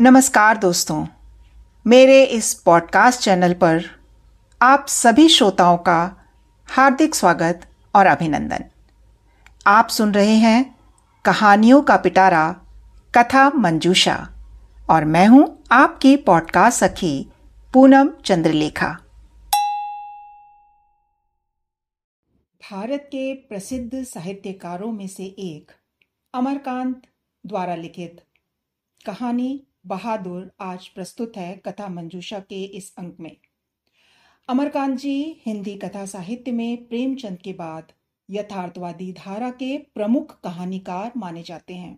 नमस्कार दोस्तों, मेरे इस पॉडकास्ट चैनल पर आप सभी श्रोताओं का हार्दिक स्वागत और अभिनंदन। आप सुन रहे हैं कहानियों का पिटारा, कथा मंजूषा, और मैं हूं आपकी पॉडकास्ट सखी पूनम चंद्रलेखा। भारत के प्रसिद्ध साहित्यकारों में से एक अमरकांत द्वारा लिखित कहानी बहादुर आज प्रस्तुत है कथा मंजूषा के इस अंक में। अमरकांत जी हिंदी कथा साहित्य में प्रेमचंद के बाद यथार्थवादी धारा के प्रमुख कहानीकार माने जाते हैं।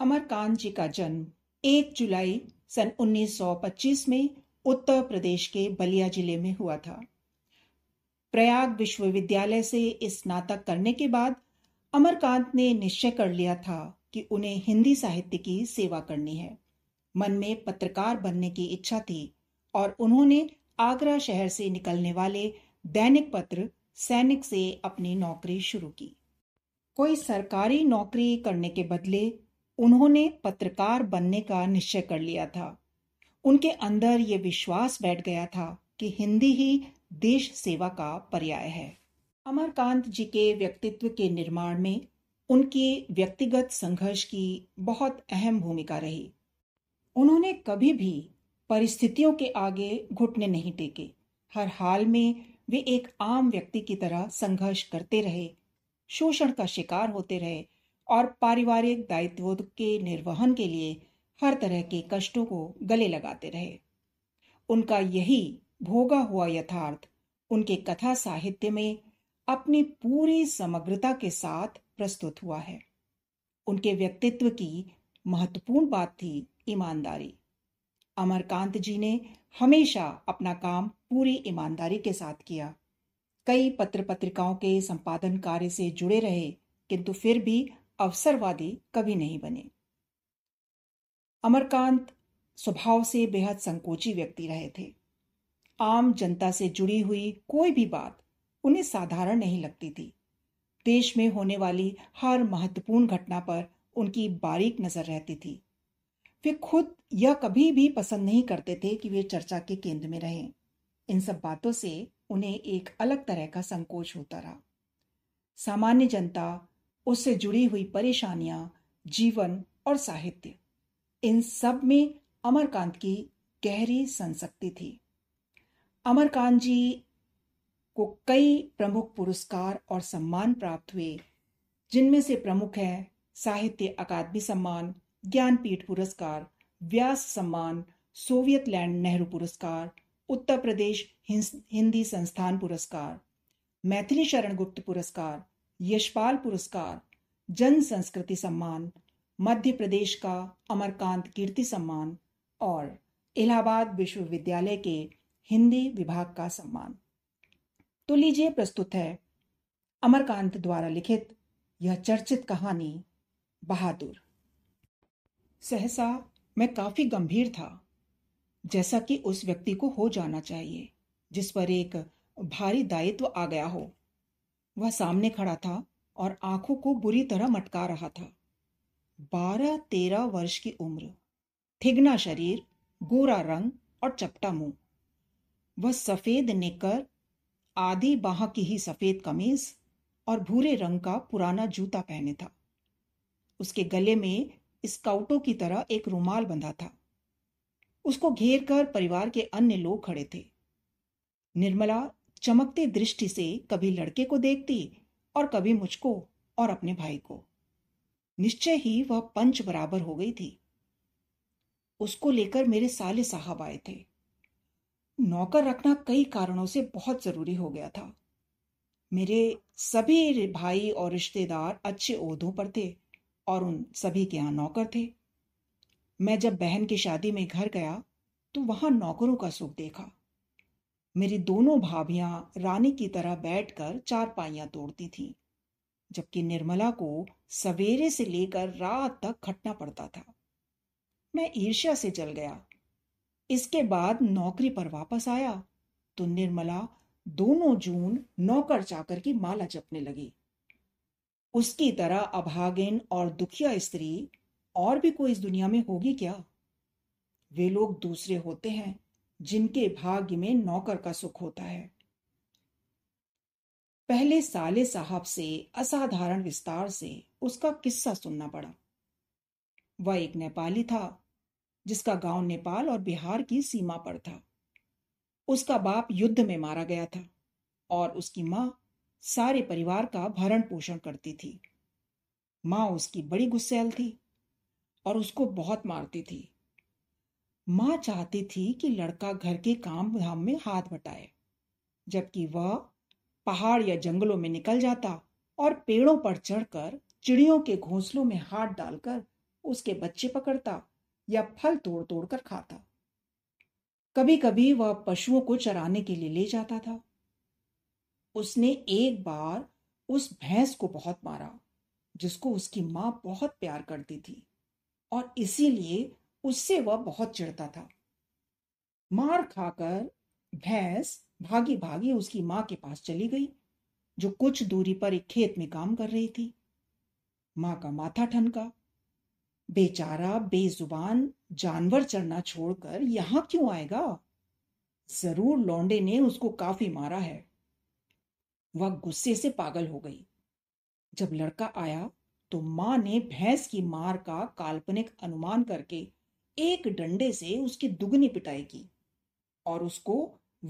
अमरकांत जी का जन्म 1 जुलाई सन 1925 में उत्तर प्रदेश के बलिया जिले में हुआ था। प्रयाग विश्वविद्यालय से इस स्नातक करने के बाद अमरकांत ने निश्चय कर लिया था कि उन्हें हिंदी साहित्य की सेवा करनी है। मन में पत्रकार बनने की इच्छा थी और उन्होंने आगरा शहर से निकलने वाले दैनिक पत्र सैनिक से अपनी नौकरी शुरू की। कोई सरकारी नौकरी करने के बदले उन्होंने पत्रकार बनने का निश्चय कर लिया था। उनके अंदर ये विश्वास बैठ गया था कि हिंदी ही देश सेवा का पर्याय है। अमरकांत जी के व्यक्तित्व के निर्माण में उनके व्यक्तिगत संघर्ष की बहुत अहम भूमिका रही। उन्होंने कभी भी परिस्थितियों के आगे घुटने नहीं टेके। हर हाल में वे एक आम व्यक्ति की तरह संघर्ष करते रहे, शोषण का शिकार होते रहे और पारिवारिक दायित्वों के निर्वहन के लिए हर तरह के कष्टों को गले लगाते रहे। उनका यही भोगा हुआ यथार्थ उनके कथा साहित्य में अपनी पूरी समग्रता के साथ प्रस्तुत हुआ है। उनके व्यक्तित्व की महत्वपूर्ण बात थी ईमानदारी। अमरकांत जी ने हमेशा अपना काम पूरी ईमानदारी के साथ किया। कई पत्र पत्रिकाओं के संपादन कार्य से जुड़े रहे, किंतु फिर भी अवसरवादी कभी नहीं बने। अमरकांत स्वभाव से बेहद संकोची व्यक्ति रहे थे। आम जनता से जुड़ी हुई कोई भी बात उन्हें साधारण नहीं लगती थी। देश में होने वाली हर महत्वपूर्ण घटना पर उनकी बारीक नजर रहती थी। वे खुद यह कभी भी पसंद नहीं करते थे कि वे चर्चा के केंद्र में रहें। इन सब बातों से उन्हें एक अलग तरह का संकोच होता रहा। सामान्य जनता, उससे जुड़ी हुई परेशानियां, जीवन और साहित्य, इन सब में अमरकांत की गहरी संसक्ति थी। अमरकांत जी को कई प्रमुख पुरस्कार और सम्मान प्राप्त हुए, जिनमें से प्रमुख है साहित्य अकादमी सम्मान, ज्ञानपीठ पुरस्कार, व्यास सम्मान, सोवियत लैंड नेहरू पुरस्कार, उत्तर प्रदेश हिंदी संस्थान पुरस्कार, मैथिली शरण गुप्त पुरस्कार, यशपाल पुरस्कार, जन संस्कृति सम्मान, मध्य प्रदेश का अमरकांत कीर्ति सम्मान और इलाहाबाद विश्वविद्यालय के हिंदी विभाग का सम्मान। तो लीजिए, प्रस्तुत है अमरकांत द्वारा लिखित यह चर्चित कहानी बहादुर। सहसा मैं काफी गंभीर था, जैसा कि उस व्यक्ति को हो जाना चाहिए जिस पर एक भारी दायित्व आ गया हो। वह सामने खड़ा था और आंखों को बुरी तरह मटका रहा था। 12-13 वर्ष की उम्र, ठिगना शरीर, गोरा रंग और चपटा मुंह। वह सफेद नेकर, आधी बाह की ही सफेद कमीज और भूरे रंग का पुराना जूता पहने था। उसके गले में स्काउटों की तरह एक रुमाल बंधा था। उसको घेर कर परिवार के अन्य लोग खड़े थे। निर्मला चमकती दृष्टि से कभी लड़के को देखती और कभी मुझको और अपने भाई को। निश्चय ही वह पंच बराबर हो गई थी। उसको लेकर मेरे साले साहब आए थे। नौकर रखना कई कारणों से बहुत जरूरी हो गया था। मेरे सभी भाई और रिश्तेदार अच्छे ओहदों पर थे और उन सभी के यहाँ नौकर थे। मैं जब बहन की शादी में घर गया तो वहां नौकरों का सुख देखा। मेरी दोनों भाभियां रानी की तरह बैठकर चारपाइयां तोड़ती थीं, जबकि निर्मला को सवेरे से लेकर रात तक खटना पड़ता था। मैं ईर्ष्या से जल गया। इसके बाद नौकरी पर वापस आया तो निर्मला दोनों जून नौकर चाकर की माला जपने लगी। उसकी तरह अभागिन और दुखिया स्त्री और भी कोई इस दुनिया में होगी क्या? वे लोग दूसरे होते हैं जिनके भाग्य में नौकर का सुख होता है। पहले साले साहब से असाधारण विस्तार से उसका किस्सा सुनना पड़ा। वह एक नेपाली था जिसका गांव नेपाल और बिहार की सीमा पर था। उसका बाप युद्ध में मारा गया था और उसकी माँ सारे परिवार का भरण पोषण करती थी। माँ उसकी बड़ी गुस्सैल थी और उसको बहुत मारती थी। माँ चाहती थी कि लड़का घर के काम धाम में हाथ बटाए, जबकि वह पहाड़ या जंगलों में निकल जाता और पेड़ों पर चढ़कर चिड़ियों के घोंसलों में हाथ डालकर उसके बच्चे पकड़ता या फल तोड़ तोड़ कर खाता। कभी कभी वह पशुओं को चराने के लिए ले जाता था। उसने एक बार उस भैंस को बहुत मारा जिसको उसकी माँ बहुत प्यार करती थी और इसीलिए उससे वह बहुत चिढ़ता था। मार खाकर भैंस भागी भागी उसकी माँ के पास चली गई, जो कुछ दूरी पर एक खेत में काम कर रही थी। माँ का माथा ठनका। बेचारा बेजुबान जानवर चरना छोड़कर यहाँ क्यों आएगा? जरूर लौंडे ने उसको काफी मारा है। वह गुस्से से पागल हो गई। जब लड़का आया तो माँ ने भैंस की मार का काल्पनिक अनुमान करके एक डंडे से उसकी दुगनी पिटाई की और उसको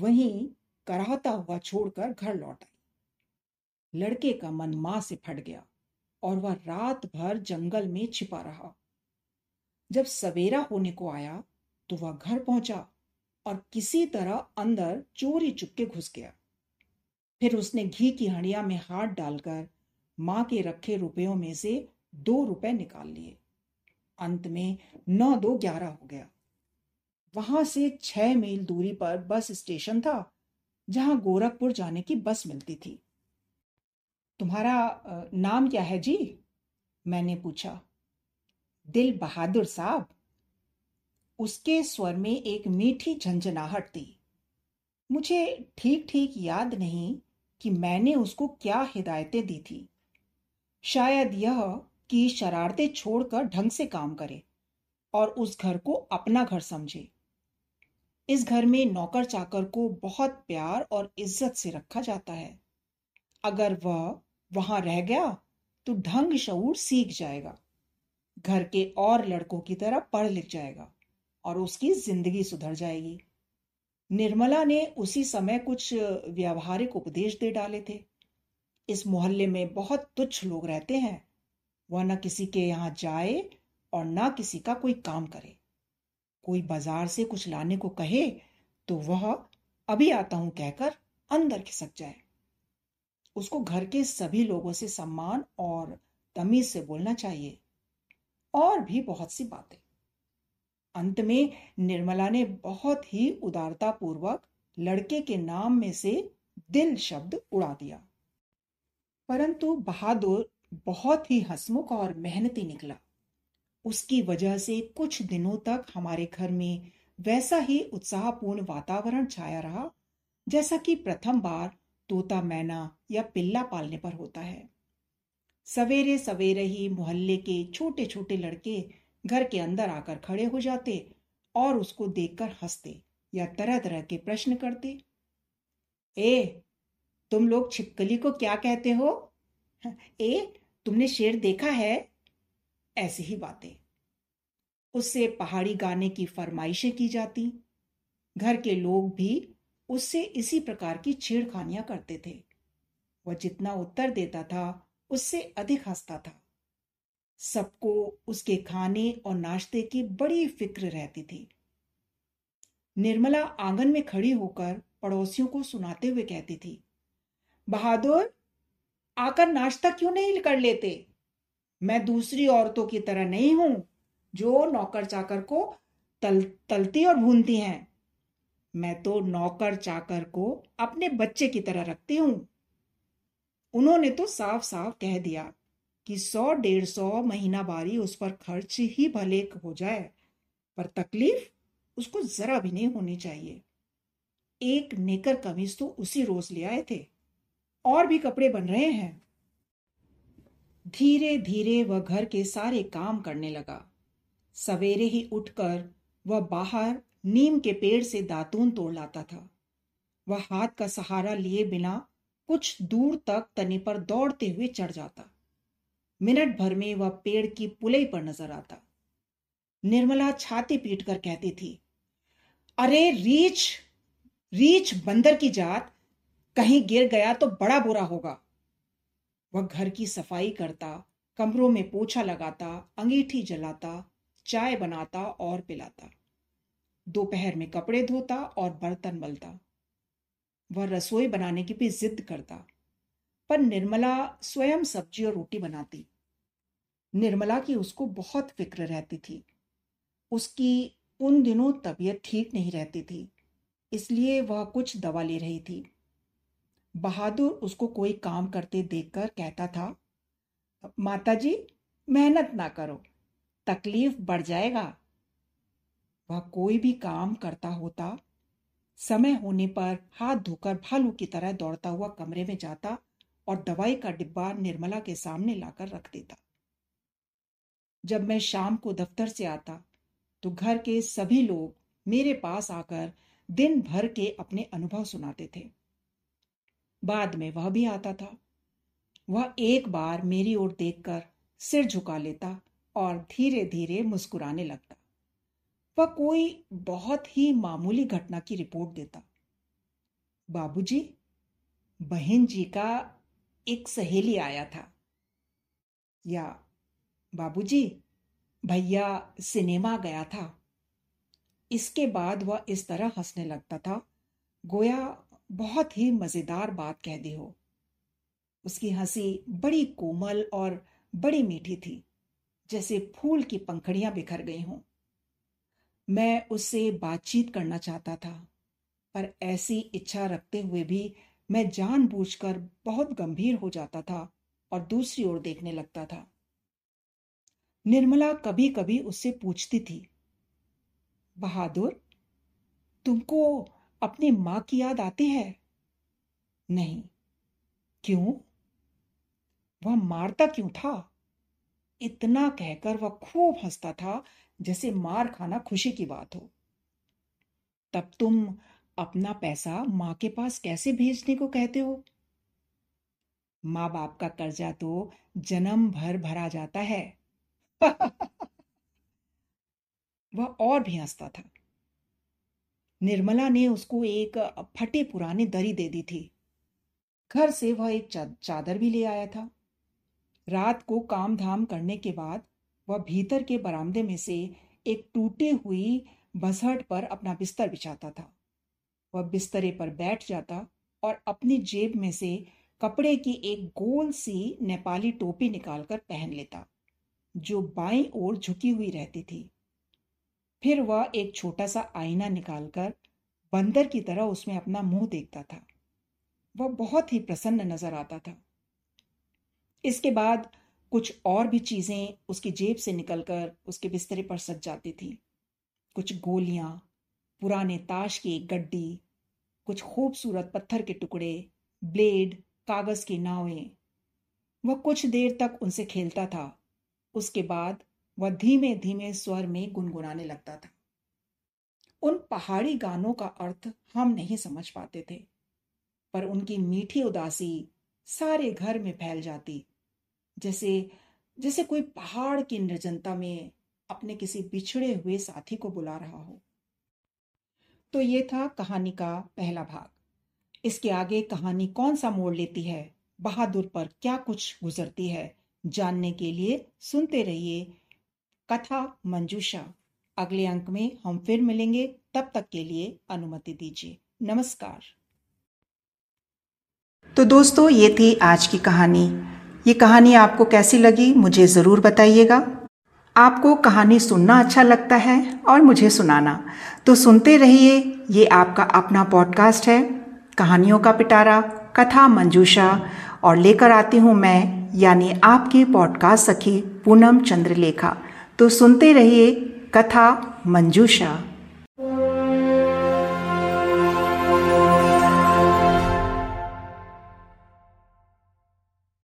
वहीं कराहता हुआ छोड़कर घर लौट आई। लड़के का मन मां से फट गया और वह रात भर जंगल में छिपा रहा। जब सवेरा होने को आया तो वह घर पहुंचा और किसी तरह अंदर चोरी चुपके घुस गया। फिर उसने घी की हंडिया में हाथ डालकर मां के रखे रुपयों में से 2 रुपए निकाल लिए। अंत में 9 × 2 = 11 हो गया। वहां से 6 मील दूरी पर बस स्टेशन था जहां गोरखपुर जाने की बस मिलती थी। तुम्हारा नाम क्या है जी? मैंने पूछा। दिल बहादुर साहब। उसके स्वर में एक मीठी झंझनाहट थी। मुझे ठीक ठीक याद नहीं कि मैंने उसको क्या हिदायतें दी थी। शायद यह कि शरारतें छोड़कर ढंग से काम करे और उस घर को अपना घर समझे। इस घर में नौकर चाकर को बहुत प्यार और इज्जत से रखा जाता है। अगर वह वहां रह गया तो ढंग शऊर सीख जाएगा, घर के और लड़कों की तरह पढ़ लिख जाएगा और उसकी जिंदगी सुधर जाएगी। निर्मला ने उसी समय कुछ व्यावहारिक उपदेश दे डाले थे। इस मोहल्ले में बहुत तुच्छ लोग रहते हैं। वह न किसी के यहाँ जाए और ना किसी का कोई काम करे। कोई बाजार से कुछ लाने को कहे तो वह अभी आता हूं कहकर अंदर खिसक जाए। उसको घर के सभी लोगों से सम्मान और तमीज से बोलना चाहिए, और भी बहुत सी बातें। अंत में निर्मला ने बहुत ही उदारता पूर्वक लड़के के नाम में से दिल शब्द उड़ा दिया। परंतु बहादुर बहुत ही हंसमुख और मेहनती निकला। उसकी वजह से कुछ दिनों तक हमारे घर में वैसा ही उत्साहपूर्ण वातावरण छाया रहा जैसा कि प्रथम बार तोता मैना या पिल्ला पालने पर होता है। सवेरे सवेरे ही मोहल्ले के छोटे छोटे लड़के घर के अंदर आकर खड़े हो जाते और उसको देखकर हंसते या तरह तरह के प्रश्न करते। ए, तुम लोग छिपकली को क्या कहते हो? ए, तुमने शेर देखा है? ऐसी ही बातें। उससे पहाड़ी गाने की फरमाइशें की जाती। घर के लोग भी उससे इसी प्रकार की छेड़खानियां करते थे। वह जितना उत्तर देता था उससे अधिक हंसता था। सबको उसके खाने और नाश्ते की बड़ी फिक्र रहती थी। निर्मला आंगन में खड़ी होकर पड़ोसियों को सुनाते हुए कहती थी, बहादुर आकर नाश्ता क्यों नहीं कर लेते? मैं दूसरी औरतों की तरह नहीं हूं जो नौकर चाकर को तलती और भूनती हैं। मैं तो नौकर चाकर को अपने बच्चे की तरह रखती हूं। उन्होंने तो साफ साफ कह दिया कि 100-150 महीना बारी उस पर खर्च ही भले हो जाए, पर तकलीफ उसको जरा भी नहीं होनी चाहिए। एक नेकर कमीज तो उसी रोज ले आए थे, और भी कपड़े बन रहे हैं। धीरे धीरे वह घर के सारे काम करने लगा। सवेरे ही उठकर वह बाहर नीम के पेड़ से दातून तोड़ लाता था। वह हाथ का सहारा लिए बिना कुछ दूर तक तने पर दौड़ते हुए चढ़ जाता। मिनट भर में वह पेड़ की पुलई पर नजर आता। निर्मला छाती पीट कर कहती थी, अरे रीछ रीछ बंदर की जात, कहीं गिर गया तो बड़ा बुरा होगा। वह घर की सफाई करता, कमरों में पोछा लगाता, अंगीठी जलाता, चाय बनाता और पिलाता, दोपहर में कपड़े धोता और बर्तन मलता। वह रसोई बनाने की भी जिद करता, पर निर्मला स्वयं सब्जी और रोटी बनाती। निर्मला की उसको बहुत फिक्र रहती थी। उसकी उन दिनों तबीयत ठीक नहीं रहती थी, इसलिए वह कुछ दवा ले रही थी। बहादुर उसको कोई काम करते देखकर कहता था, माताजी मेहनत ना करो, तकलीफ बढ़ जाएगा। वह कोई भी काम करता होता, समय होने पर हाथ धोकर भालू की तरह दौड़ता हुआ कमरे में जाता और दवाई का डिब्बा निर्मला के सामने लाकर रख देता। जब मैं शाम को दफ्तर से आता तो घर के सभी लोग मेरे पास आकर दिन भर के अपने अनुभव सुनाते थे। बाद में वह भी आता था। वह एक बार मेरी ओर देखकर सिर झुका लेता और धीरे धीरे मुस्कुराने लगता। वह कोई बहुत ही मामूली घटना की रिपोर्ट देता। बाबूजी, बहन जी का एक सहेली आया था, या बाबूजी भैया सिनेमा गया था। इसके बाद वह इस तरह हंसने लगता था गोया बहुत ही मजेदार बात कह दी हो। उसकी हंसी बड़ी कोमल और बड़ी मीठी थी, जैसे फूल की पंखड़ियां बिखर गई हों। मैं उससे बातचीत करना चाहता था, पर ऐसी इच्छा रखते हुए भी मैं जानबूझकर बहुत गंभीर हो जाता था और दूसरी ओर देखने लगता था। निर्मला कभी कभी उससे पूछती थी, बहादुर तुमको अपनी माँ की याद आती है? नहीं। क्यों? वह मारता क्यों था? इतना कहकर वह खूब हंसता था, जैसे मार खाना खुशी की बात हो। तब तुम अपना पैसा माँ के पास कैसे भेजने को कहते हो? माँ बाप का कर्जा तो जन्म भर भरा जाता है। वह और भी हंसता था। निर्मला ने उसको एक फटे पुराने दरी दे दी थी। घर से वह एक चादर भी ले आया था। रात को काम धाम करने के बाद वह भीतर के बरामदे में से एक टूटे हुई बसहट पर अपना बिस्तर बिछाता था। वह बिस्तरे पर बैठ जाता और अपनी जेब में से कपड़े की एक गोल सी नेपाली टोपी निकालकर पहन लेता, जो बाईं ओर झुकी हुई रहती थी। फिर वह एक छोटा सा आईना निकालकर बंदर की तरह उसमें अपना मुंह देखता था। वह बहुत ही प्रसन्न नजर आता था। इसके बाद कुछ और भी चीजें उसकी जेब से निकलकर उसके बिस्तरे पर सज जाती थी। कुछ गोलियां, पुराने ताश की एक गड्डी, कुछ खूबसूरत पत्थर के टुकड़े, ब्लेड, कागज की नावें। वह कुछ देर तक उनसे खेलता था। उसके बाद वह धीमे धीमे स्वर में गुनगुनाने लगता था। उन पहाड़ी गानों का अर्थ हम नहीं समझ पाते थे, पर उनकी मीठी उदासी सारे घर में फैल जाती, जैसे जैसे कोई पहाड़ की निर्जनता में अपने किसी बिछड़े हुए साथी को बुला रहा हो। तो ये था कहानी का पहला भाग। इसके आगे कहानी कौन सा मोड़ लेती है, बहादुर पर क्या कुछ गुजरती है, जानने के लिए सुनते रहिए कथा मंजूषा। अगले अंक में हम फिर मिलेंगे, तब तक के लिए अनुमति दीजिए। नमस्कार। तो दोस्तों, ये थी आज की कहानी। ये कहानी आपको कैसी लगी मुझे ज़रूर बताइएगा। आपको कहानी सुनना अच्छा लगता है और मुझे सुनाना, तो सुनते रहिए। ये आपका अपना पॉडकास्ट है, कहानियों का पिटारा, कथा मंजूषा, और लेकर आती हूँ मैं, यानी आपकी पॉडकास्ट सखी पूनम चंद्रलेखा। तो सुनते रहिए कथा मंजूषा।